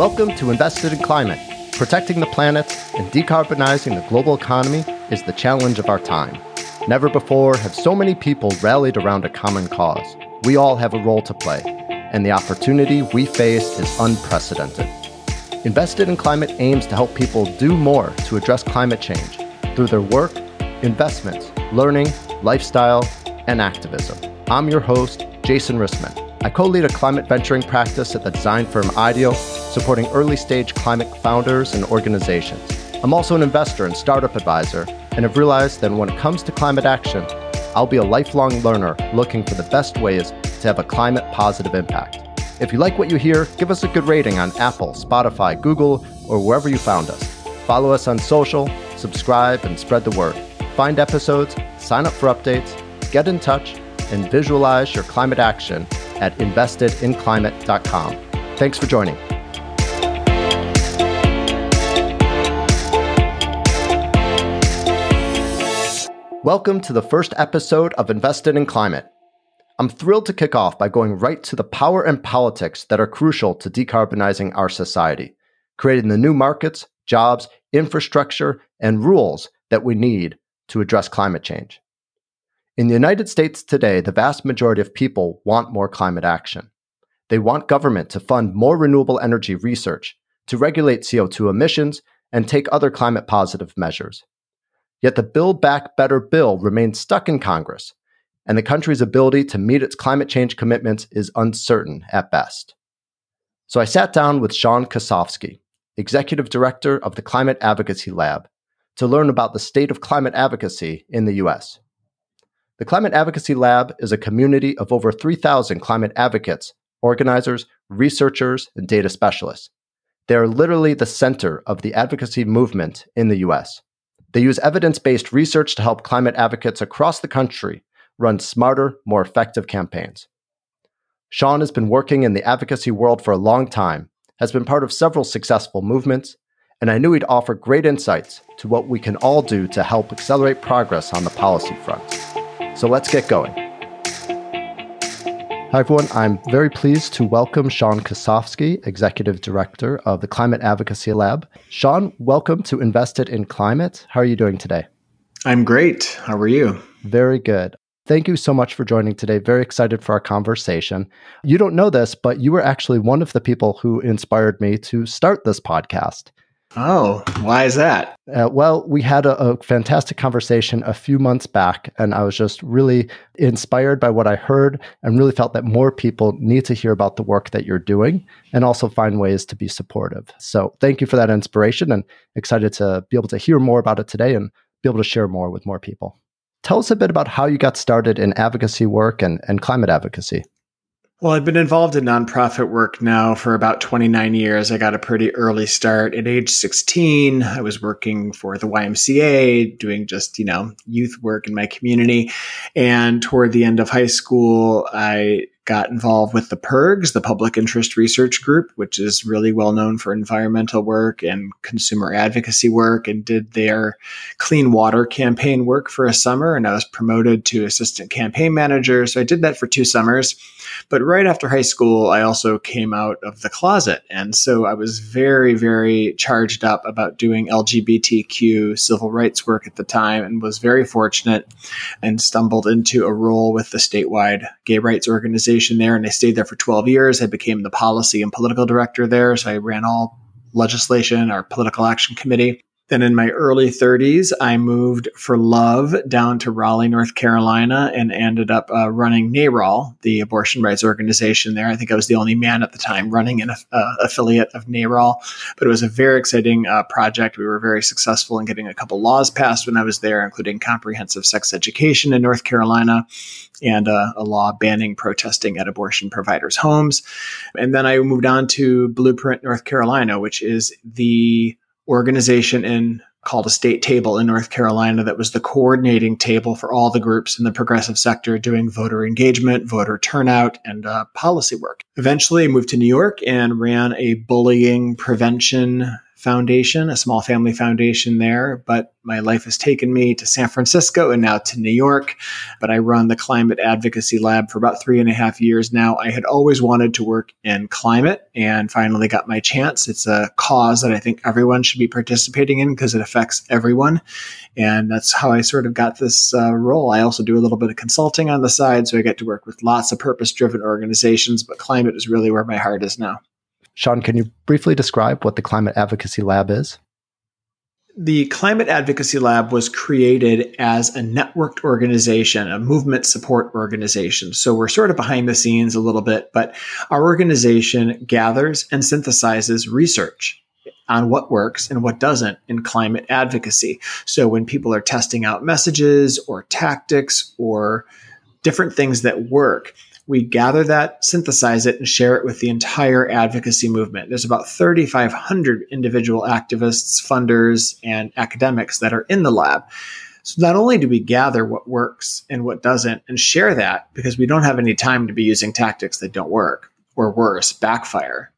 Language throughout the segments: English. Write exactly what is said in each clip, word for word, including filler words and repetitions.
Welcome to Invested in Climate. Protecting the planet and decarbonizing the global economy is the challenge of our time. Never before have so many people rallied around a common cause. We all have a role to play, and the opportunity we face is unprecedented. Invested in Climate aims to help people do more to address climate change through their work, investments, learning, lifestyle, and activism. I'm your host, Jason Rissman. I co-lead a climate venturing practice at the design firm IDEO, supporting early-stage climate founders and organizations. I'm also an investor and startup advisor, and have realized that when it comes to climate action, I'll be a lifelong learner looking for the best ways to have a climate-positive impact. If you like what you hear, give us a good rating on Apple, Spotify, Google, or wherever you found us. Follow us on social, subscribe, and spread the word. Find episodes, sign up for updates, get in touch, and visualize your climate action at invested in climate dot com. Thanks for joining. Welcome to the first episode of Invested in Climate. I'm thrilled to kick off by going right to the power and politics that are crucial to decarbonizing our society, creating the new markets, jobs, infrastructure, and rules that we need to address climate change. In the United States today, the vast majority of people want more climate action. They want government to fund more renewable energy research, to regulate C O two emissions, and take other climate-positive measures. Yet the Build Back Better bill remains stuck in Congress, and the country's ability to meet its climate change commitments is uncertain at best. So I sat down with Sean Kosofsky, Executive Director of the Climate Advocacy Lab, to learn about the state of climate advocacy in the U S. The Climate Advocacy Lab is a community of over three thousand climate advocates, organizers, researchers, and data specialists. They are literally the center of the advocacy movement in the U S. They use evidence-based research to help climate advocates across the country run smarter, more effective campaigns. Sean has been working in the advocacy world for a long time, has been part of several successful movements, and I knew he'd offer great insights to what we can all do to help accelerate progress on the policy front. So let's get going. Hi, everyone. I'm very pleased to welcome Sean Kosofsky, Executive Director of the Climate Advocacy Lab. Sean, welcome to Invested in Climate. How are you doing today? I'm great. How are you? Very good. Thank you so much for joining today. Very excited for our conversation. You don't know this, but you were actually one of the people who inspired me to start this podcast. Oh, why is that? Uh, well, we had a, a fantastic conversation a few months back, and I was just really inspired by what I heard and really felt that more people need to hear about the work that you're doing and also find ways to be supportive. So thank you for that inspiration, and excited to be able to hear more about it today and be able to share more with more people. Tell us a bit about how you got started in advocacy work and, and climate advocacy. Well, I've been involved in nonprofit work now for about twenty-nine years. I got a pretty early start. At age sixteen, I was working for the Y M C A, doing just, you know, youth work in my community. And toward the end of high school, I got involved with the PIRGs, the Public Interest Research Group, which is really well known for environmental work and consumer advocacy work, and did their clean water campaign work for a summer. And I was promoted to assistant campaign manager. So I did that for two summers. But right after high school, I also came out of the closet. And so I was very, very charged up about doing L G B T Q civil rights work at the time, and was very fortunate and stumbled into a role with the statewide gay rights organization there. And I stayed there for twelve years. I became the policy and political director there. So I ran all legislation, our political action committee. Then in my early thirties, I moved for love down to Raleigh, North Carolina, and ended up uh, running NARAL, the abortion rights organization there. I think I was the only man at the time running an uh, affiliate of NARAL, but it was a very exciting uh, project. We were very successful in getting a couple laws passed when I was there, including comprehensive sex education in North Carolina, and uh, a law banning protesting at abortion providers' homes. And then I moved on to Blueprint North Carolina, which is the organization in called a state table in North Carolina that was the coordinating table for all the groups in the progressive sector doing voter engagement, voter turnout, and uh, policy work. Eventually, I moved to New York and ran a bullying prevention foundation, a small family foundation there, but my life has taken me to San Francisco and now to New York. But I run the Climate Advocacy Lab for about three and a half years now. I had always wanted to work in climate and finally got my chance. It's a cause that I think everyone should be participating in because it affects everyone. And that's how I sort of got this uh, role. I also do a little bit of consulting on the side, so I get to work with lots of purpose-driven organizations, but climate is really where my heart is now. Sean, can you briefly describe what the Climate Advocacy Lab is? The Climate Advocacy Lab was created as a networked organization, a movement support organization. So we're sort of behind the scenes a little bit, but our organization gathers and synthesizes research on what works and what doesn't in climate advocacy. So when people are testing out messages or tactics or different things that work, we gather that, synthesize it, and share it with the entire advocacy movement. There's about thirty-five hundred individual activists, funders, and academics that are in the lab. So not only do we gather what works and what doesn't and share that, because we don't have any time to be using tactics that don't work or worse, backfire.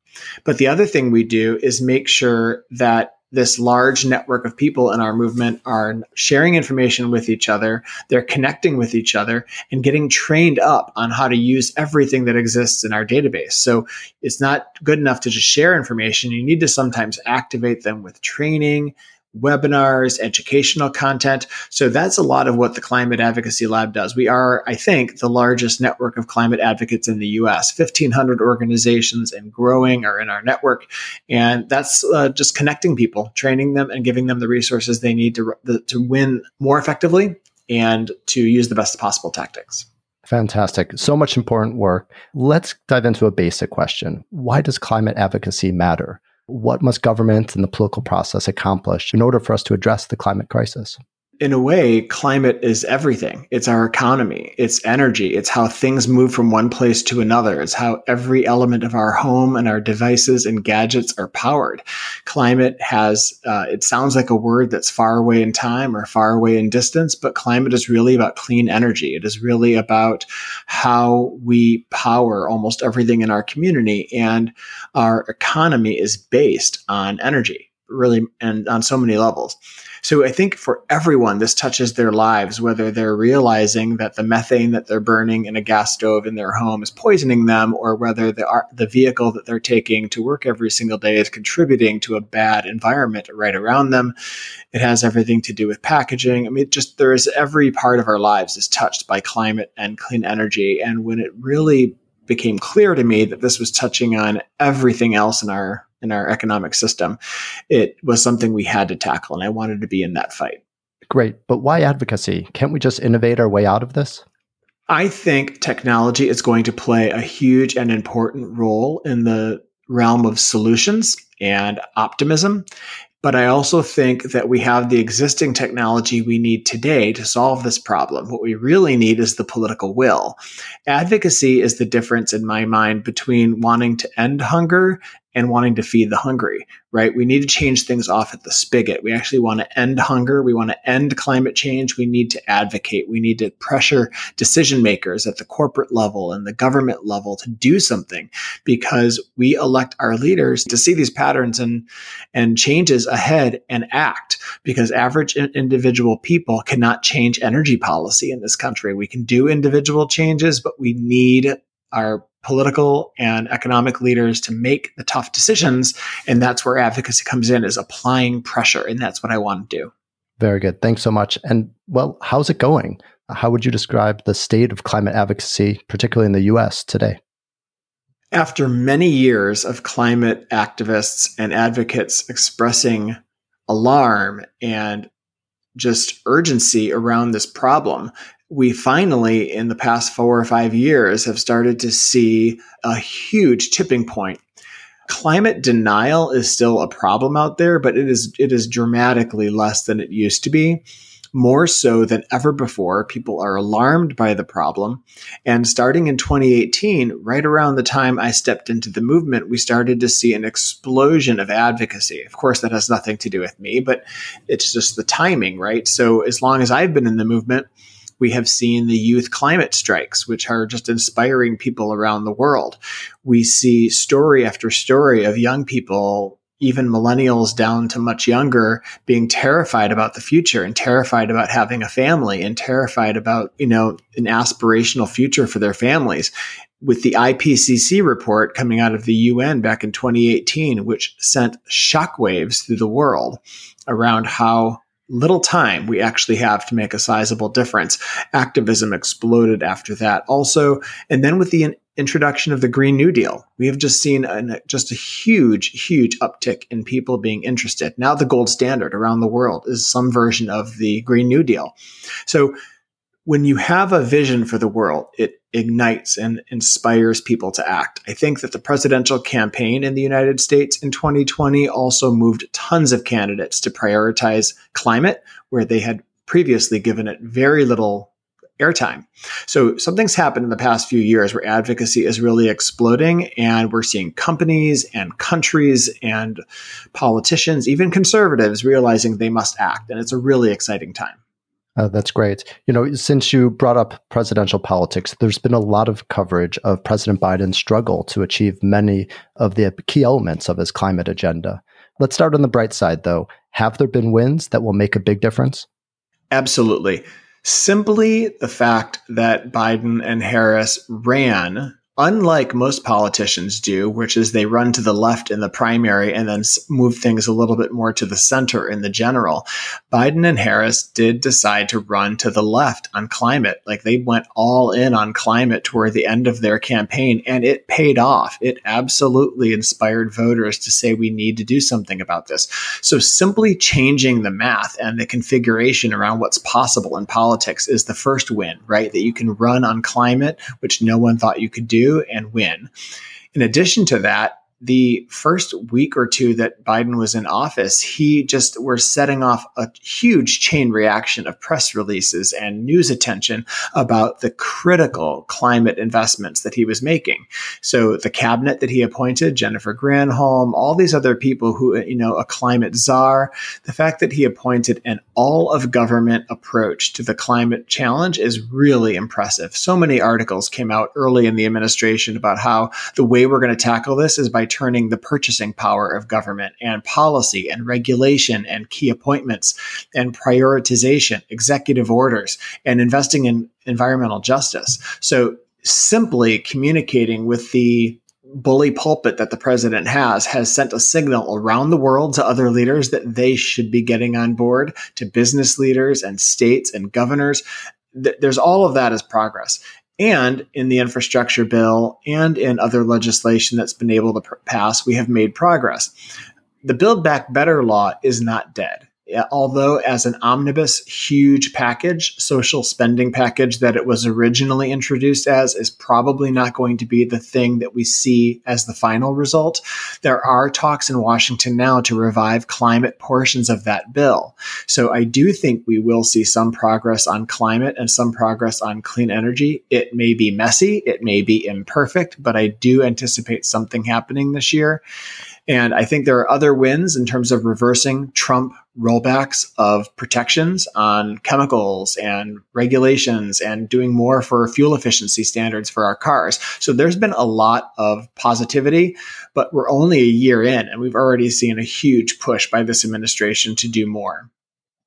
But the other thing we do is make sure that this large network of people in our movement are sharing information with each other, they're connecting with each other, and getting trained up on how to use everything that exists in our database. So it's not good enough to just share information. You need to sometimes activate them with training, webinars, educational content. So that's a lot of what the Climate Advocacy Lab does. We are, I think, the largest network of climate advocates in the U S. fifteen hundred organizations and growing are in our network. And that's uh, just connecting people, training them, and giving them the resources they need to, the, to win more effectively and to use the best possible tactics. Fantastic. So much important work. Let's dive into a basic question. Why does climate advocacy matter? What must government and the political process accomplish in order for us to address the climate crisis? In a way, climate is everything. It's our economy. It's energy. It's how things move from one place to another. It's how every element of our home and our devices and gadgets are powered. Climate has, uh, it sounds like a word that's far away in time or far away in distance, but climate is really about clean energy. It is really about how we power almost everything in our community, and our economy is based on energy. Really, and on so many levels. So I think for everyone, this touches their lives, whether they're realizing that the methane that they're burning in a gas stove in their home is poisoning them, or whether the, the vehicle that they're taking to work every single day is contributing to a bad environment right around them. It has everything to do with packaging. I mean, just there is every part of our lives is touched by climate and clean energy. And when it really became clear to me that this was touching on everything else in our in our economic system, it was something we had to tackle, and I wanted to be in that fight. Great. But why advocacy? Can't we just innovate our way out of this? I think technology is going to play a huge and important role in the realm of solutions and optimism. But I also think that we have the existing technology we need today to solve this problem. What we really need is the political will. Advocacy is the difference, in my mind, between wanting to end hunger and wanting to feed the hungry, right? We need to change things off at the spigot. We actually want to end hunger. We want to end climate change. We need to advocate. We need to pressure decision makers at the corporate level and the government level to do something, because we elect our leaders to see these patterns and, and changes ahead and act, because average individual people cannot change energy policy in this country. We can do individual changes, but we need our political and economic leaders to make the tough decisions. And that's where advocacy comes in, is applying pressure. And that's what I want to do. Very good. Thanks so much. And well, how's it going? How would you describe the state of climate advocacy, particularly in the U S today? After many years of climate activists and advocates expressing alarm and just urgency around this problem, we finally, in the past four or five years, have started to see a huge tipping point. Climate denial is still a problem out there, but it is it is dramatically less than it used to be. More so than ever before, people are alarmed by the problem. And starting in twenty eighteen, right around the time I stepped into the movement, we started to see an explosion of advocacy. Of course, that has nothing to do with me, but it's just the timing, right? So as long as I've been in the movement, we have seen the youth climate strikes, which are just inspiring people around the world. We see story after story of young people, even millennials down to much younger being terrified about the future and terrified about having a family and terrified about, you know, an aspirational future for their families. With the I P C C report coming out of the U N back in twenty eighteen, which sent shockwaves through the world around how little time we actually have to make a sizable difference. Activism exploded after that also. And then with the in- introduction of the Green New Deal, we have just seen an, just a huge, huge uptick in people being interested. Now the gold standard around the world is some version of the Green New Deal. So when you have a vision for the world, it ignites and inspires people to act. I think that the presidential campaign in the United States in twenty twenty also moved tons of candidates to prioritize climate, where they had previously given it very little airtime. So something's happened in the past few years where advocacy is really exploding, and we're seeing companies and countries and politicians, even conservatives, realizing they must act. And it's a really exciting time. Uh, that's great. You know, since you brought up presidential politics, there's been a lot of coverage of President Biden's struggle to achieve many of the key elements of his climate agenda. Let's start on the bright side, though. Have there been wins that will make a big difference? Absolutely. Simply the fact that Biden and Harris ran, unlike most politicians do, which is they run to the left in the primary and then move things a little bit more to the center in the general, Biden and Harris did decide to run to the left on climate. Like, they went all in on climate toward the end of their campaign, and it paid off. It absolutely inspired voters to say, we need to do something about this. So simply changing the math and the configuration around what's possible in politics is the first win, right? That you can run on climate, which no one thought you could do, and win. In addition to that, the first week or two that Biden was in office, he just were setting off a huge chain reaction of press releases and news attention about the critical climate investments that he was making. So the cabinet that he appointed, Jennifer Granholm, all these other people who, you know, a climate czar, the fact that he appointed an all of government approach to the climate challenge is really impressive. So many articles came out early in the administration about how the way we're going to tackle this is by turning the purchasing power of government and policy and regulation and key appointments and prioritization, executive orders, and investing in environmental justice. So simply communicating with the bully pulpit that the president has has sent a signal around the world to other leaders that they should be getting on board, to business leaders and states and governors. There's all of that as progress. And in the infrastructure bill and in other legislation that's been able to pr- pass, we have made progress. The Build Back Better law is not dead. Although as an omnibus huge package, social spending package that it was originally introduced as is probably not going to be the thing that we see as the final result. There are talks in Washington now to revive climate portions of that bill. So I do think we will see some progress on climate and some progress on clean energy. It may be messy, it may be imperfect, but I do anticipate something happening this year. And I think there are other wins in terms of reversing Trump rollbacks of protections on chemicals and regulations and doing more for fuel efficiency standards for our cars. So there's been a lot of positivity, but we're only a year in and we've already seen a huge push by this administration to do more.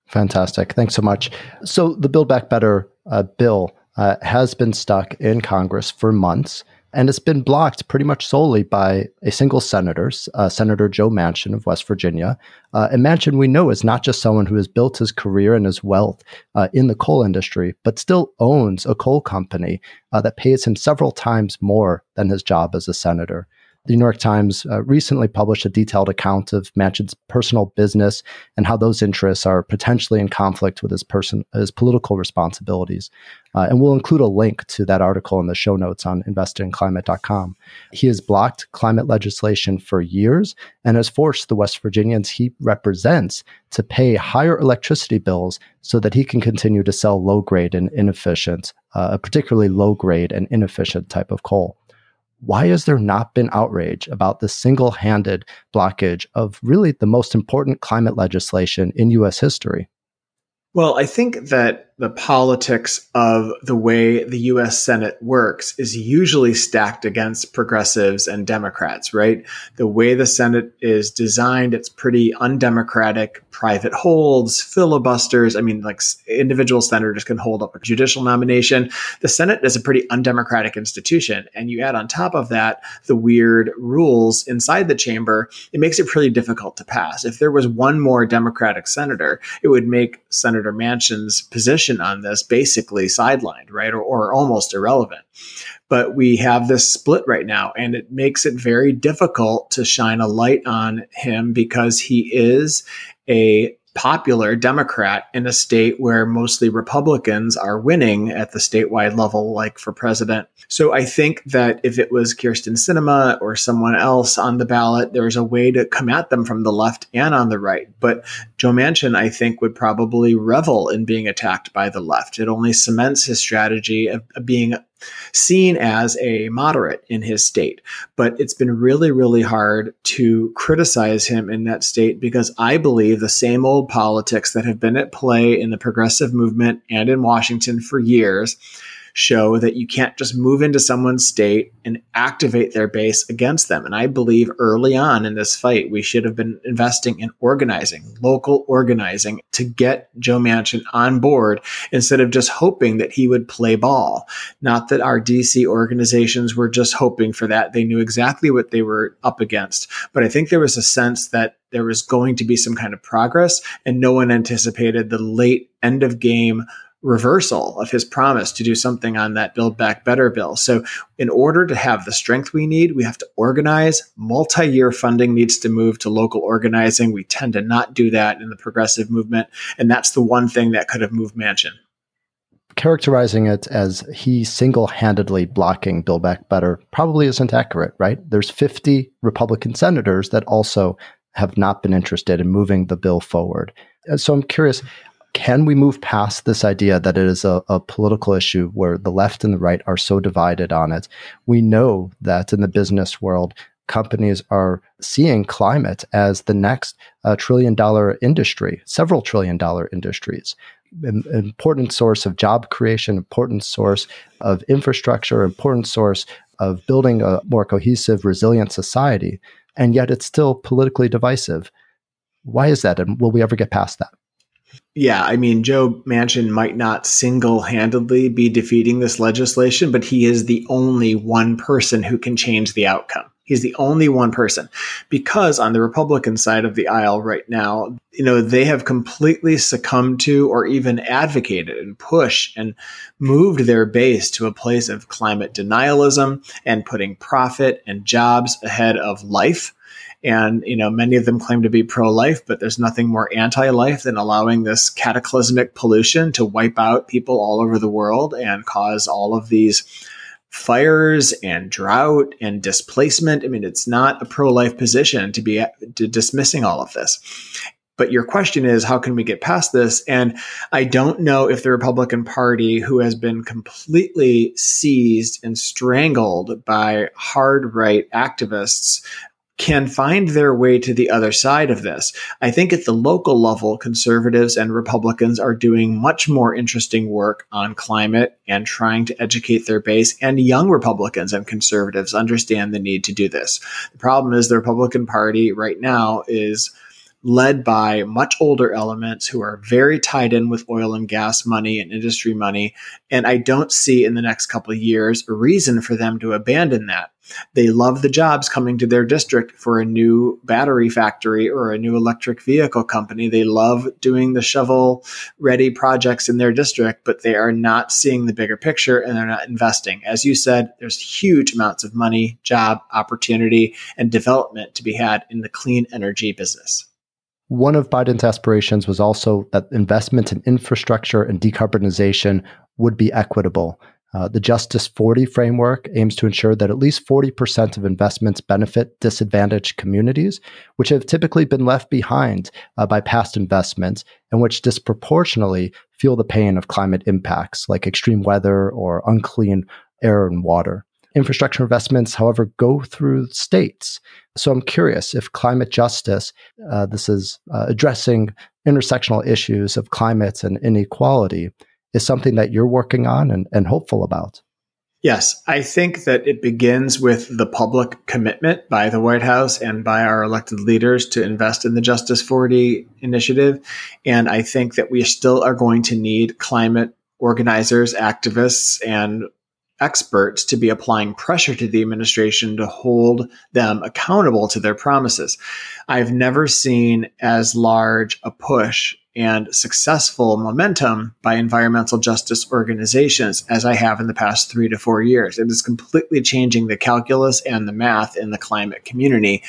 Fantastic. Thanks so much. So the Build Back Better uh, bill uh, has been stuck in Congress for months. And it's been blocked pretty much solely by a single senator, uh, Senator Joe Manchin of West Virginia. Uh, and Manchin, we know, is not just someone who has built his career and his wealth uh, in the coal industry, but still owns a coal company uh, that pays him several times more than his job as a senator. The New York Times uh, recently published a detailed account of Manchin's personal business and how those interests are potentially in conflict with his person, his political responsibilities. Uh, and we'll include a link to that article in the show notes on invested in climate dot com. He has blocked climate legislation for years and has forced the West Virginians he represents to pay higher electricity bills so that he can continue to sell low-grade and inefficient, uh, particularly low-grade and inefficient type of coal. Why has there not been outrage about the single-handed blockage of really the most important climate legislation in U S history? Well, I think that the politics of the way the U S Senate works is usually stacked against progressives and Democrats, right? The way the Senate is designed, it's pretty undemocratic, private holds, filibusters. I mean, like individual senators can hold up a judicial nomination. The Senate is a pretty undemocratic institution. And you add on top of that the weird rules inside the chamber, it makes it pretty difficult to pass. If there was one more Democratic senator, it would make Senator Manchin's position on this basically sidelined, right? Or, or almost irrelevant. But we have this split right now, and it makes it very difficult to shine a light on him because he is a popular Democrat in a state where mostly Republicans are winning at the statewide level, like for president. So I think that if it was Kyrsten Sinema or someone else on the ballot, there's a way to come at them from the left and on the right. But Joe Manchin, I think, would probably revel in being attacked by the left. It only cements his strategy of being seen as a moderate in his state. But it's been really, really hard to criticize him in that state because I believe the same old politics that have been at play in the progressive movement and in Washington for years show that you can't just move into someone's state and activate their base against them. And I believe early on in this fight, we should have been investing in organizing, local organizing, to get Joe Manchin on board instead of just hoping that he would play ball. Not that our D C organizations were just hoping for that. They knew exactly what they were up against. But I think there was a sense that there was going to be some kind of progress, and no one anticipated the late end of game reversal of his promise to do something on that Build Back Better bill. So in order to have the strength we need, we have to organize. Multi-year funding needs to move to local organizing. We tend to not do that in the progressive movement. And that's the one thing that could have moved Manchin. Characterizing it as he single-handedly blocking Build Back Better probably isn't accurate, right? There's fifty Republican senators that also have not been interested in moving the bill forward. So I'm curious, can we move past this idea that it is a, a political issue where the left and the right are so divided on it? We know that in the business world, companies are seeing climate as the next uh, trillion dollar industry, several trillion dollar industries, an important source of job creation, important source of infrastructure, important source of building a more cohesive, resilient society. And yet it's still politically divisive. Why is that? And will we ever get past that? Yeah, I mean, Joe Manchin might not single-handedly be defeating this legislation, but he is the only one person who can change the outcome. He's the only one person, because on the Republican side of the aisle right now, you know, they have completely succumbed to or even advocated and pushed and moved their base to a place of climate denialism and putting profit and jobs ahead of life. And, you know, many of them claim to be pro-life, but there's nothing more anti-life than allowing this cataclysmic pollution to wipe out people all over the world and cause all of these fires and drought and displacement. I mean, it's not a pro-life position to be to dismissing all of this. But your question is, how can we get past this? And I don't know if the Republican Party, who has been completely seized and strangled by hard right activists, can find their way to the other side of this. I think at the local level, conservatives and Republicans are doing much more interesting work on climate and trying to educate their base, and young Republicans and conservatives understand the need to do this. The problem is the Republican Party right now is led by much older elements who are very tied in with oil and gas money and industry money. And I don't see in the next couple of years a reason for them to abandon that. They love the jobs coming to their district for a new battery factory or a new electric vehicle company. They love doing the shovel-ready projects in their district, but they are not seeing the bigger picture and they're not investing. As you said, there's huge amounts of money, job, opportunity, and development to be had in the clean energy business. One of Biden's aspirations was also that investment in infrastructure and decarbonization would be equitable. Uh, the Justice forty framework aims to ensure that at least forty percent of investments benefit disadvantaged communities, which have typically been left behind uh, by past investments and which disproportionately feel the pain of climate impacts like extreme weather or unclean air and water. Infrastructure investments, however, go through states. So I'm curious if climate justice, uh, this is uh, addressing intersectional issues of climate and inequality, is something that you're working on and, and hopeful about. Yes, I think that it begins with the public commitment by the White House and by our elected leaders to invest in the Justice forty initiative. And I think that we still are going to need climate organizers, activists, and experts to be applying pressure to the administration to hold them accountable to their promises. I've never seen as large a push and successful momentum by environmental justice organizations as I have in the past three to four years. It is completely changing the calculus and the math in the climate community.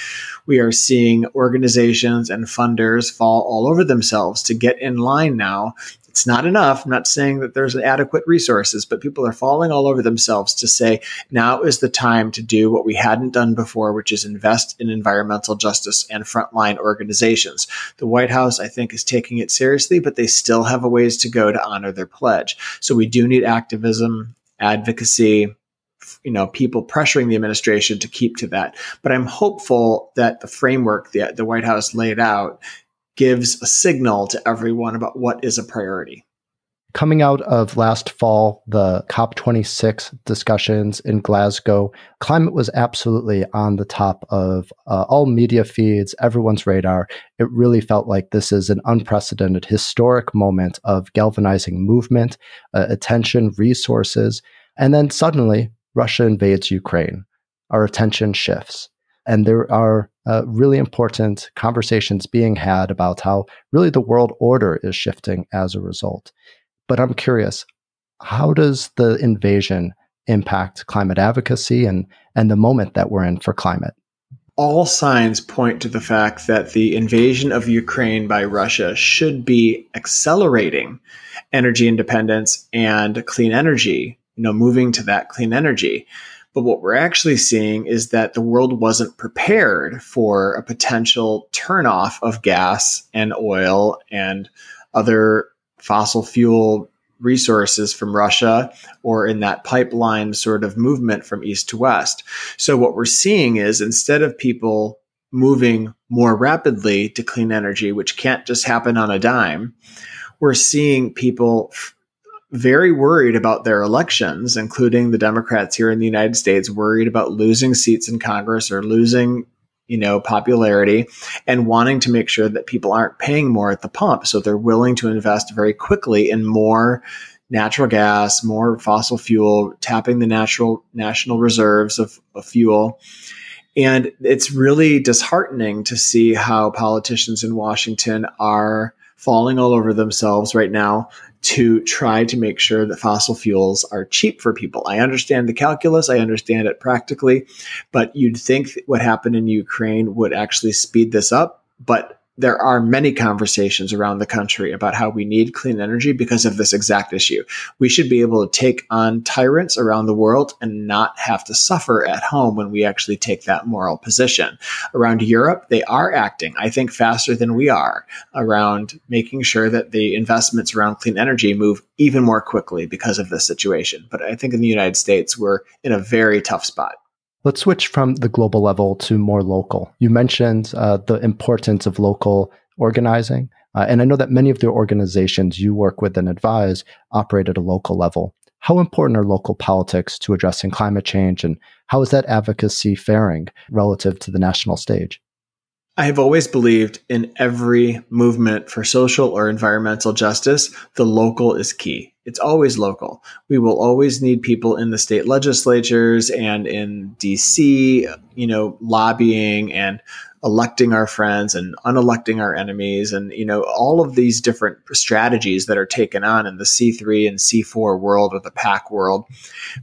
We are seeing organizations and funders fall all over themselves to get in line now. It's not enough. I'm not saying that there's adequate resources, but people are falling all over themselves to say, now is the time to do what we hadn't done before, which is invest in environmental justice and frontline organizations. The White House, I think, is taking it seriously, but they still have a ways to go to honor their pledge. So we do need activism, advocacy, you know, people pressuring the administration to keep to that. But I'm hopeful that the framework that the White House laid out gives a signal to everyone about what is a priority. Coming out of last fall, the COP twenty-six discussions in Glasgow, climate was absolutely on the top of uh, all media feeds, everyone's radar. It really felt like this is an unprecedented, historic moment of galvanizing movement, uh, attention, resources. And then suddenly, Russia invades Ukraine. Our attention shifts. And there are uh, really important conversations being had about how really the world order is shifting as a result. But I'm curious, how does the invasion impact climate advocacy and, and the moment that we're in for climate? All signs point to the fact that the invasion of Ukraine by Russia should be accelerating energy independence and clean energy, you know, moving to that clean energy. But what we're actually seeing is that the world wasn't prepared for a potential turnoff of gas and oil and other fossil fuel resources from Russia or in that pipeline sort of movement from east to west. So what we're seeing is instead of people moving more rapidly to clean energy, which can't just happen on a dime, we're seeing people very worried about their elections, including the Democrats here in the United States, worried about losing seats in Congress or losing, you know, popularity and wanting to make sure that people aren't paying more at the pump. So they're willing to invest very quickly in more natural gas, more fossil fuel, tapping the natural national reserves of, of fuel. And it's really disheartening to see how politicians in Washington are falling all over themselves right now to try to make sure that fossil fuels are cheap for people. I understand the calculus. I understand it practically, but you'd think what happened in Ukraine would actually speed this up. But there are many conversations around the country about how we need clean energy because of this exact issue. We should be able to take on tyrants around the world and not have to suffer at home when we actually take that moral position. Around Europe, they are acting, I think, faster than we are around making sure that the investments around clean energy move even more quickly because of this situation. But I think in the United States, we're in a very tough spot. Let's switch from the global level to more local. You mentioned uh, the importance of local organizing, uh, and I know that many of the organizations you work with and advise operate at a local level. How important are local politics to addressing climate change, and how is that advocacy faring relative to the national stage? I have always believed in every movement for social or environmental justice, the local is key. It's always local. We will always need people in the state legislatures and in D C, you know, lobbying and electing our friends and unelecting our enemies and, you know, all of these different strategies that are taken on in the C three and C four world or the PAC world.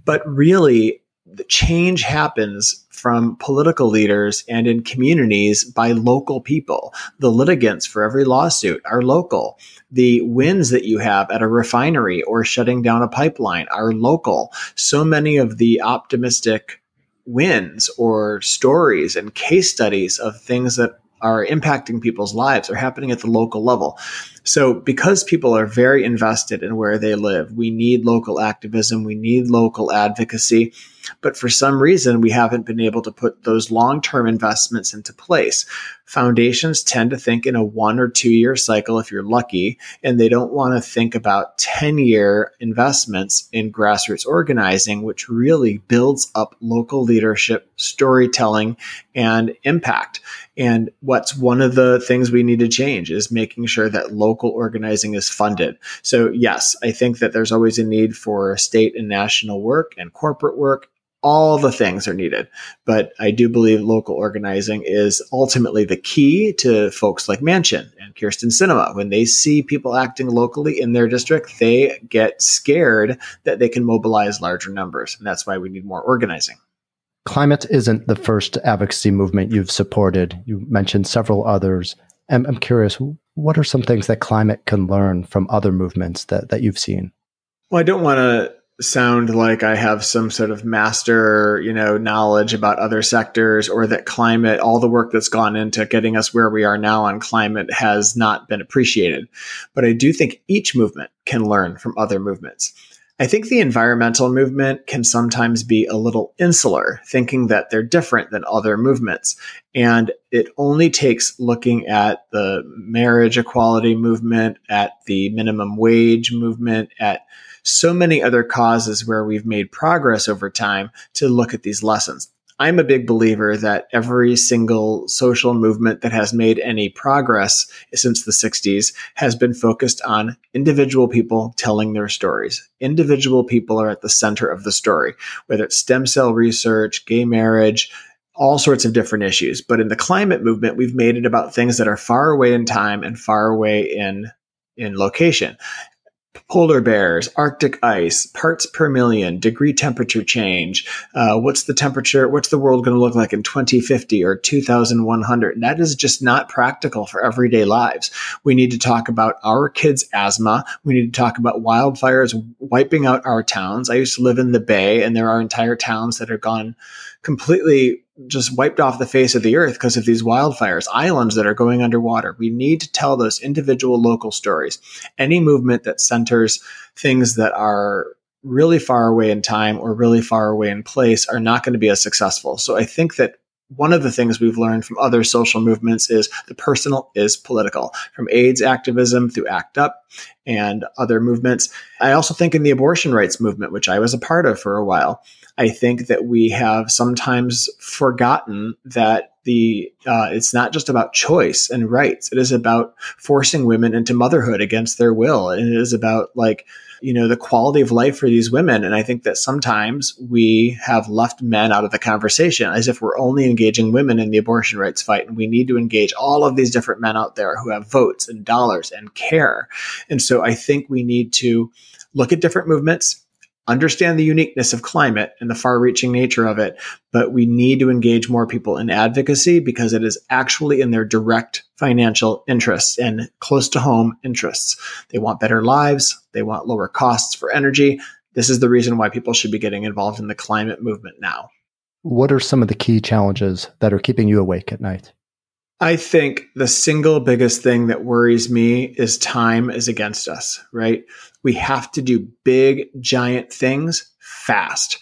But really, the change happens from political leaders and in communities by local people. The litigants for every lawsuit are local. The wins that you have at a refinery or shutting down a pipeline are local. So many of the optimistic wins or stories and case studies of things that are impacting people's lives are happening at the local level. So because people are very invested in where they live, we need local activism, we need local advocacy. But for some reason, we haven't been able to put those long-term investments into place. Foundations tend to think in a one or two-year cycle, if you're lucky, and they don't want to think about ten-year investments in grassroots organizing, which really builds up local leadership, storytelling, and impact. And what's one of the things we need to change is making sure that local organizing is funded. So yes, I think that there's always a need for state and national work and corporate work. All the things are needed. But I do believe local organizing is ultimately the key to folks like Manchin and Kyrsten Sinema. When they see people acting locally in their district, they get scared that they can mobilize larger numbers. And that's why we need more organizing. Climate isn't the first advocacy movement you've supported. You mentioned several others. And I'm curious, what are some things that climate can learn from other movements that, that you've seen? Well, I don't want to sound like I have some sort of master, you know, knowledge about other sectors, or that climate, all the work that's gone into getting us where we are now on climate has not been appreciated. But I do think each movement can learn from other movements. I think the environmental movement can sometimes be a little insular, thinking that they're different than other movements. And it only takes looking at the marriage equality movement, at the minimum wage movement, at so many other causes where we've made progress over time to look at these lessons. I'm a big believer that every single social movement that has made any progress since the sixties has been focused on individual people telling their stories. Individual people are at the center of the story, whether it's stem cell research, gay marriage, all sorts of different issues. But in the climate movement, we've made it about things that are far away in time and far away in, in location. Polar bears, Arctic ice, parts per million, degree temperature change. Uh, what's the temperature? What's the world going to look like in twenty fifty or two thousand one hundred? And that is just not practical for everyday lives. We need to talk about our kids' asthma. We need to talk about wildfires wiping out our towns. I used to live in the Bay, and there are entire towns that are gone completely, just wiped off the face of the earth because of these wildfires, islands that are going underwater. We need to tell those individual local stories. Any movement that centers things that are really far away in time or really far away in place are not going to be as successful. So I think that one of the things we've learned from other social movements is the personal is political, from AIDS activism through ACT UP and other movements. I also think in the abortion rights movement, which I was a part of for a while, I think that we have sometimes forgotten that the uh, it's not just about choice and rights. It is about forcing women into motherhood against their will. And it is about, like, you know, the quality of life for these women. And I think that sometimes we have left men out of the conversation as if we're only engaging women in the abortion rights fight. And we need to engage all of these different men out there who have votes and dollars and care. And so I think we need to look at different movements, understand the uniqueness of climate and the far-reaching nature of it, but we need to engage more people in advocacy because it is actually in their direct financial interests and close to home interests. They want better lives. They want lower costs for energy. This is the reason why people should be getting involved in the climate movement now. What are some of the key challenges that are keeping you awake at night? I think the single biggest thing that worries me is time is against us, right? We have to do big, giant things fast.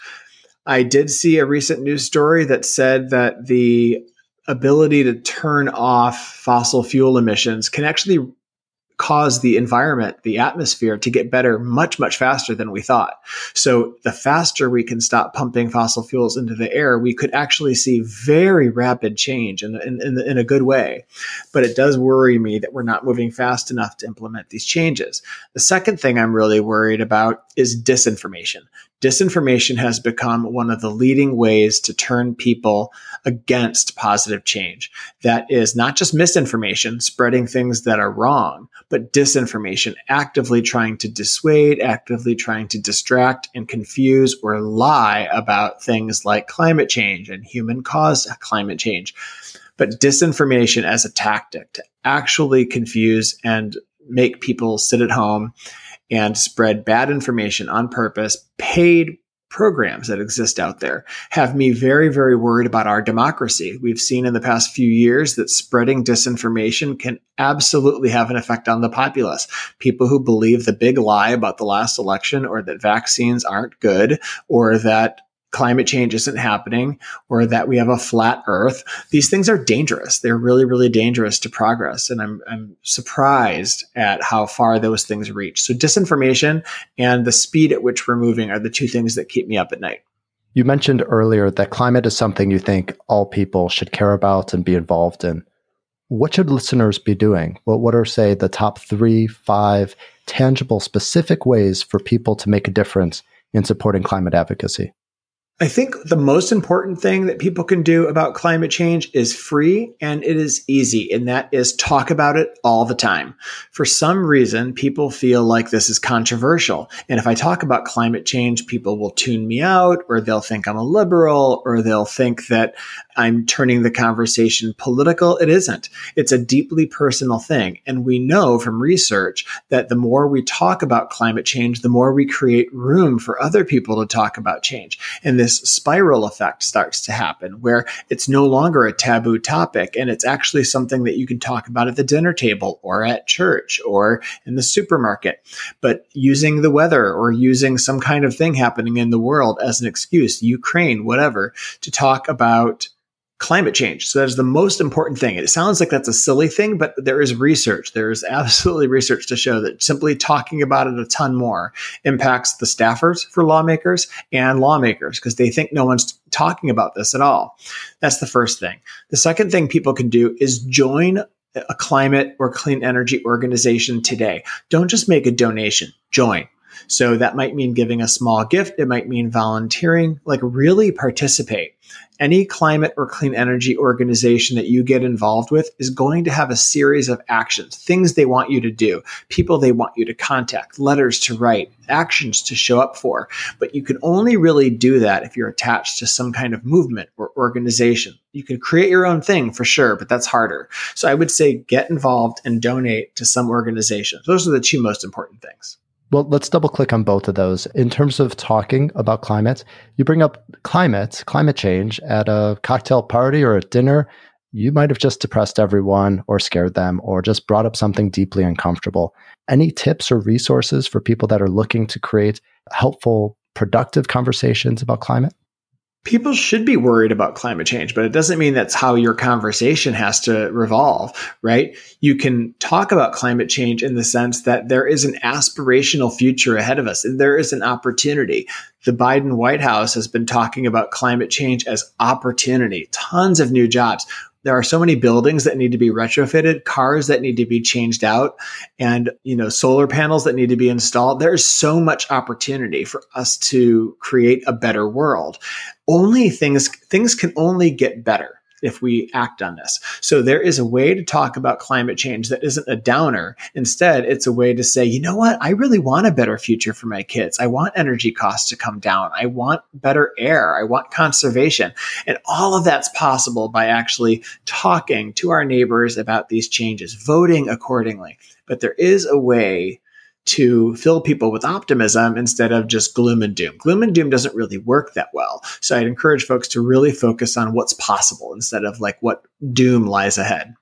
I did see a recent news story that said that the ability to turn off fossil fuel emissions can actually cause the environment, the atmosphere, to get better much, much faster than we thought. So the faster we can stop pumping fossil fuels into the air, we could actually see very rapid change in, in, in, in a good way. But it does worry me that we're not moving fast enough to implement these changes. The second thing I'm really worried about is disinformation. Disinformation has become one of the leading ways to turn people against positive change. That is not just misinformation, spreading things that are wrong, but disinformation, actively trying to dissuade, actively trying to distract and confuse or lie about things like climate change and human-caused climate change. But disinformation as a tactic to actually confuse and make people sit at home and spread bad information on purpose, paid programs that exist out there, have me very, very worried about our democracy. We've seen in the past few years that spreading disinformation can absolutely have an effect on the populace. People who believe the big lie about the last election, or that vaccines aren't good, or that climate change isn't happening or that we have a flat earth. These things are dangerous. They're really, really dangerous to progress. And I'm I'm surprised at how far those things reach. So disinformation and the speed at which we're moving are the two things that keep me up at night. You mentioned earlier that climate is something you think all people should care about and be involved in. What should listeners be doing? What, what are, say, the top three, five tangible, specific ways for people to make a difference in supporting climate advocacy? I think the most important thing that people can do about climate change is free and it is easy, and that is talk about it all the time. For some reason, people feel like this is controversial. And if I talk about climate change, people will tune me out, or they'll think I'm a liberal, or they'll think that I'm turning the conversation political. It isn't. It's a deeply personal thing. And we know from research that the more we talk about climate change, the more we create room for other people to talk about change. And this spiral effect starts to happen where it's no longer a taboo topic. And it's actually something that you can talk about at the dinner table or at church or in the supermarket. But using the weather or using some kind of thing happening in the world as an excuse, Ukraine, whatever, to talk about climate change. So that is the most important thing. It sounds like that's a silly thing, but there is research. There is absolutely research to show that simply talking about it a ton more impacts the staffers for lawmakers and lawmakers because they think no one's talking about this at all. That's the first thing. The second thing people can do is join a climate or clean energy organization today. Don't just make a donation. Join. So that might mean giving a small gift. It might mean volunteering, like really participate. Any climate or clean energy organization that you get involved with is going to have a series of actions, things they want you to do, people they want you to contact, letters to write, actions to show up for. But you can only really do that if you're attached to some kind of movement or organization. You can create your own thing for sure, but that's harder. So I would say get involved and donate to some organization. Those are the two most important things. Well, let's double click on both of those. In terms of talking about climate, you bring up climate, climate change at a cocktail party or at dinner. You might have just depressed everyone or scared them or just brought up something deeply uncomfortable. Any tips or resources for people that are looking to create helpful, productive conversations about climate? People should be worried about climate change, but it doesn't mean that's how your conversation has to revolve, right? You can talk about climate change in the sense that there is an aspirational future ahead of us and there is an opportunity. The Biden White House has been talking about climate change as opportunity, tons of new jobs. There are so many buildings that need to be retrofitted, cars that need to be changed out, and you know, solar panels that need to be installed. There's so much opportunity for us to create a better world. Only things things can only get better if we act on this. So there is a way to talk about climate change that isn't a downer. Instead, it's a way to say, you know what? I really want a better future for my kids. I want energy costs to come down. I want better air. I want conservation. And all of that's possible by actually talking to our neighbors about these changes, voting accordingly. But there is a way to fill people with optimism instead of just gloom and doom. Gloom and doom doesn't really work that well. So I'd encourage folks to really focus on what's possible instead of like what doom lies ahead.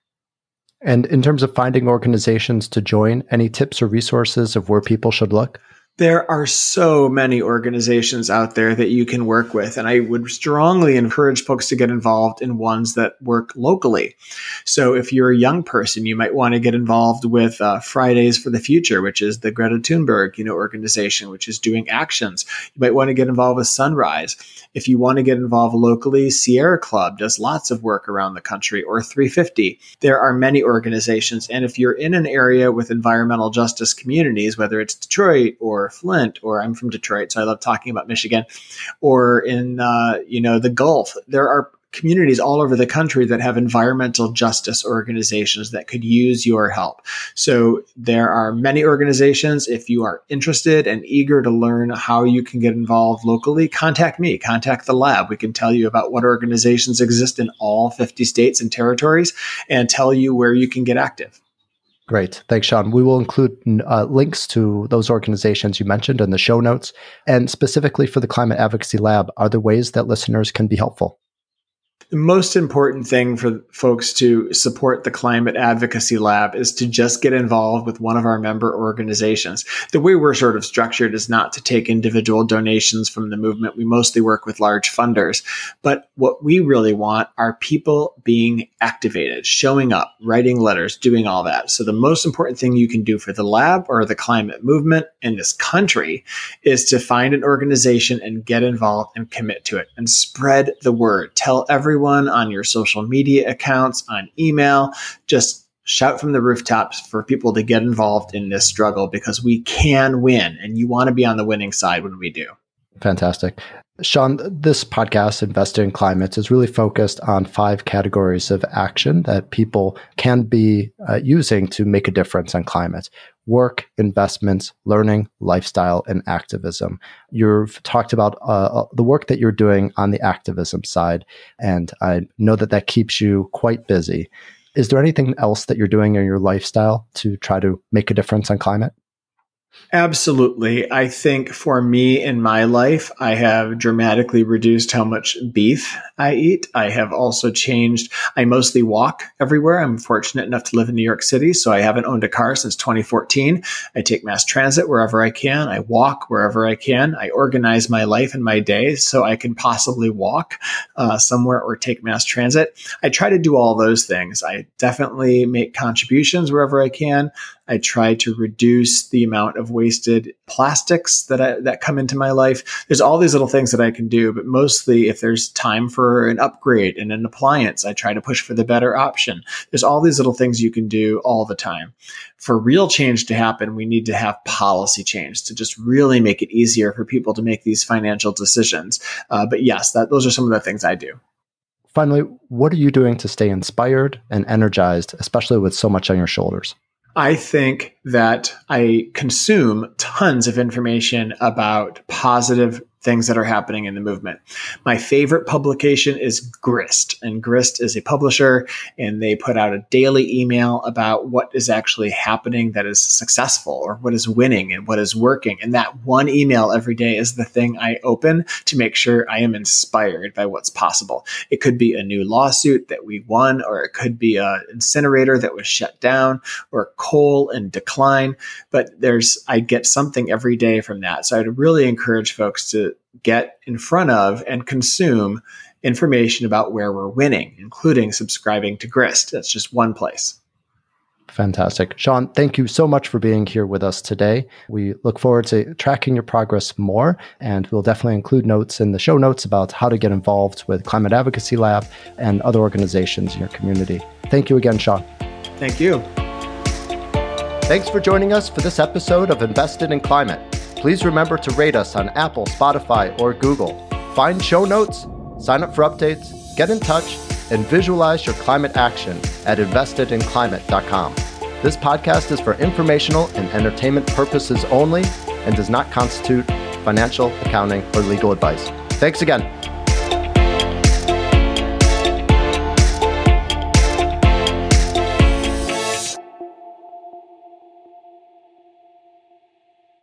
And in terms of finding organizations to join, any tips or resources of where people should look? There are so many organizations out there that you can work with, and I would strongly encourage folks to get involved in ones that work locally. So if you're a young person, you might want to get involved with uh, Fridays for the Future, which is the Greta Thunberg, you know, organization, which is doing actions. You might want to get involved with Sunrise. If you want to get involved locally, Sierra Club does lots of work around the country, or three fifty. There are many organizations, and if you're in an area with environmental justice communities, whether it's Detroit or Flint, or I'm from Detroit, so I love talking about Michigan, or in, uh, you know, the Gulf. There are communities all over the country that have environmental justice organizations that could use your help. So there are many organizations. If you are interested and eager to learn how you can get involved locally, contact me, contact the lab. We can tell you about what organizations exist in all fifty states and territories and tell you where you can get active. Great. Thanks, Sean. We will include uh, links to those organizations you mentioned in the show notes. And specifically for the Climate Advocacy Lab, are there ways that listeners can be helpful? the most important thing for folks to support the Climate Advocacy Lab is to just get involved with one of our member organizations. The way we're sort of structured is not to take individual donations from the movement. We mostly work with large funders. But what we really want are people being activated, showing up, writing letters, doing all that. So the most important thing you can do for the lab or the climate movement in this country is to find an organization and get involved and commit to it and spread the word. Tell everyone. Everyone on your social media accounts, on email, just shout from the rooftops for people to get involved in this struggle, because we can win, and you want to be on the winning side when we do. Fantastic. Sean, this podcast, Invested in Climate, is really focused on five categories of action that people can be uh, using to make a difference on climate: work, investments, learning, lifestyle, and activism. You've talked about uh, the work that you're doing on the activism side, and I know that that keeps you quite busy. Is there anything else that you're doing in your lifestyle to try to make a difference on climate? Absolutely. I think for me in my life, I have dramatically reduced how much beef I eat. I have also changed. I mostly walk everywhere. I'm fortunate enough to live in New York City, so I haven't owned a car since twenty fourteen. I take mass transit wherever I can. I walk wherever I can. I organize my life and my day so I can possibly walk uh, somewhere or take mass transit. I try to do all those things. I definitely make contributions wherever I can. I try to reduce the amount of wasted plastics that I, that come into my life. There's all these little things that I can do, but mostly if there's time for an upgrade and an appliance, I try to push for the better option. There's all these little things you can do all the time. For real change to happen, we need to have policy change to just really make it easier for people to make these financial decisions. Uh, but yes, that those are some of the things I do. Finally, what are you doing to stay inspired and energized, especially with so much on your shoulders? I think that I consume tons of information about positive things that are happening in the movement. My favorite publication is Grist, and Grist is a publisher, and they put out a daily email about what is actually happening that is successful, or what is winning and what is working. And that one email every day is the thing I open to make sure I am inspired by what's possible. It could be a new lawsuit that we won, or it could be an incinerator that was shut down, or coal in decline. But there's, I get something every day from that. So I'd really encourage folks to get in front of and consume information about where we're winning, including subscribing to Grist. That's just one place. Fantastic. Sean, thank you so much for being here with us today. We look forward to tracking your progress more, and we'll definitely include notes in the show notes about how to get involved with Climate Advocacy Lab and other organizations in your community. Thank you again, Sean. Thank you. Thanks for joining us for this episode of Invested in Climate. Please remember to rate us on Apple, Spotify, or Google. Find show notes, sign up for updates, get in touch, and visualize your climate action at invested in climate dot com. This podcast is for informational and entertainment purposes only and does not constitute financial, accounting, or legal advice. Thanks again.